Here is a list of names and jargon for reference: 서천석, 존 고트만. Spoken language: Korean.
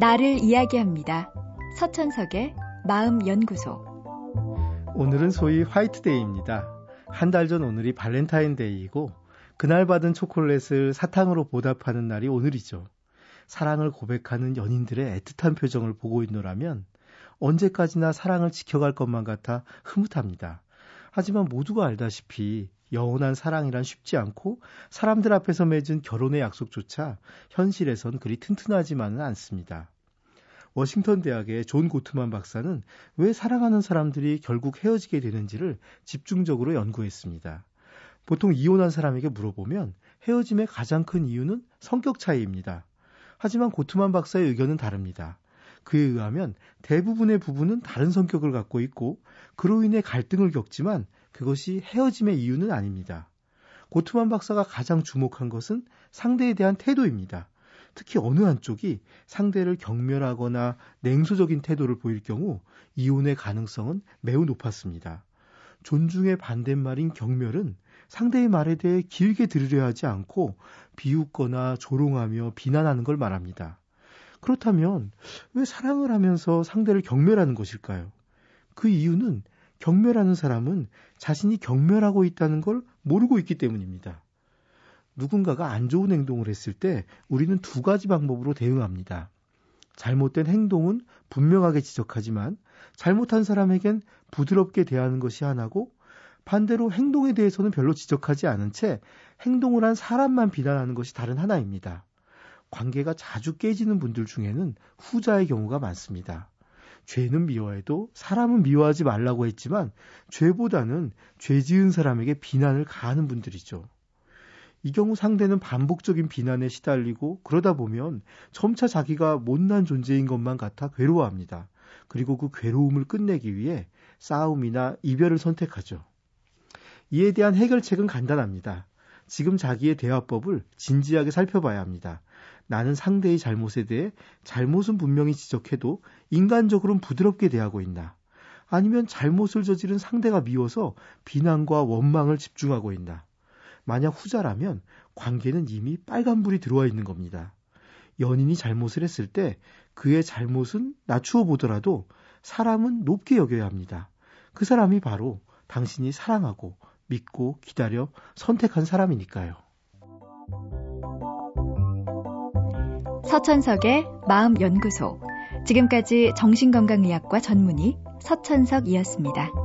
나를 이야기합니다. 서천석의 마음연구소. 오늘은 소위 화이트데이입니다. 한 달 전 오늘이 발렌타인데이이고 그날 받은 초콜릿을 사탕으로 보답하는 날이 오늘이죠. 사랑을 고백하는 연인들의 애틋한 표정을 보고 있노라면 언제까지나 사랑을 지켜갈 것만 같아 흐뭇합니다. 하지만 모두가 알다시피 영원한 사랑이란 쉽지 않고 사람들 앞에서 맺은 결혼의 약속조차 현실에선 그리 튼튼하지만은 않습니다. 워싱턴 대학의 존 고트만 박사는 왜 사랑하는 사람들이 결국 헤어지게 되는지를 집중적으로 연구했습니다. 보통 이혼한 사람에게 물어보면 헤어짐의 가장 큰 이유는 성격 차이입니다. 하지만 고트만 박사의 의견은 다릅니다. 그에 의하면 대부분의 부부는 다른 성격을 갖고 있고 그로 인해 갈등을 겪지만 그것이 헤어짐의 이유는 아닙니다. 고트만 박사가 가장 주목한 것은 상대에 대한 태도입니다. 특히 어느 한쪽이 상대를 경멸하거나 냉소적인 태도를 보일 경우 이혼의 가능성은 매우 높았습니다. 존중의 반대말인 경멸은 상대의 말에 대해 길게 들으려 하지 않고 비웃거나 조롱하며 비난하는 걸 말합니다. 그렇다면 왜 사랑을 하면서 상대를 경멸하는 것일까요? 그 이유는 경멸하는 사람은 자신이 경멸하고 있다는 걸 모르고 있기 때문입니다. 누군가가 안 좋은 행동을 했을 때 우리는 두 가지 방법으로 대응합니다. 잘못된 행동은 분명하게 지적하지만 잘못한 사람에겐 부드럽게 대하는 것이 하나고, 반대로 행동에 대해서는 별로 지적하지 않은 채 행동을 한 사람만 비난하는 것이 다른 하나입니다. 관계가 자주 깨지는 분들 중에는 후자의 경우가 많습니다. 죄는 미워해도 사람은 미워하지 말라고 했지만 죄보다는 죄 지은 사람에게 비난을 가하는 분들이죠. 이 경우 상대는 반복적인 비난에 시달리고 그러다 보면 점차 자기가 못난 존재인 것만 같아 괴로워합니다. 그리고 그 괴로움을 끝내기 위해 싸움이나 이별을 선택하죠. 이에 대한 해결책은 간단합니다. 지금 자기의 대화법을 진지하게 살펴봐야 합니다. 나는 상대의 잘못에 대해 잘못은 분명히 지적해도 인간적으로는 부드럽게 대하고 있나? 아니면 잘못을 저지른 상대가 미워서 비난과 원망을 집중하고 있나? 만약 후자라면 관계는 이미 빨간불이 들어와 있는 겁니다. 연인이 잘못을 했을 때 그의 잘못은 낮추어 보더라도 사람은 높게 여겨야 합니다. 그 사람이 바로 당신이 사랑하고 믿고 기다려 선택한 사람이니까요. 서천석의 마음연구소. 지금까지 정신건강의학과 전문의 서천석이었습니다.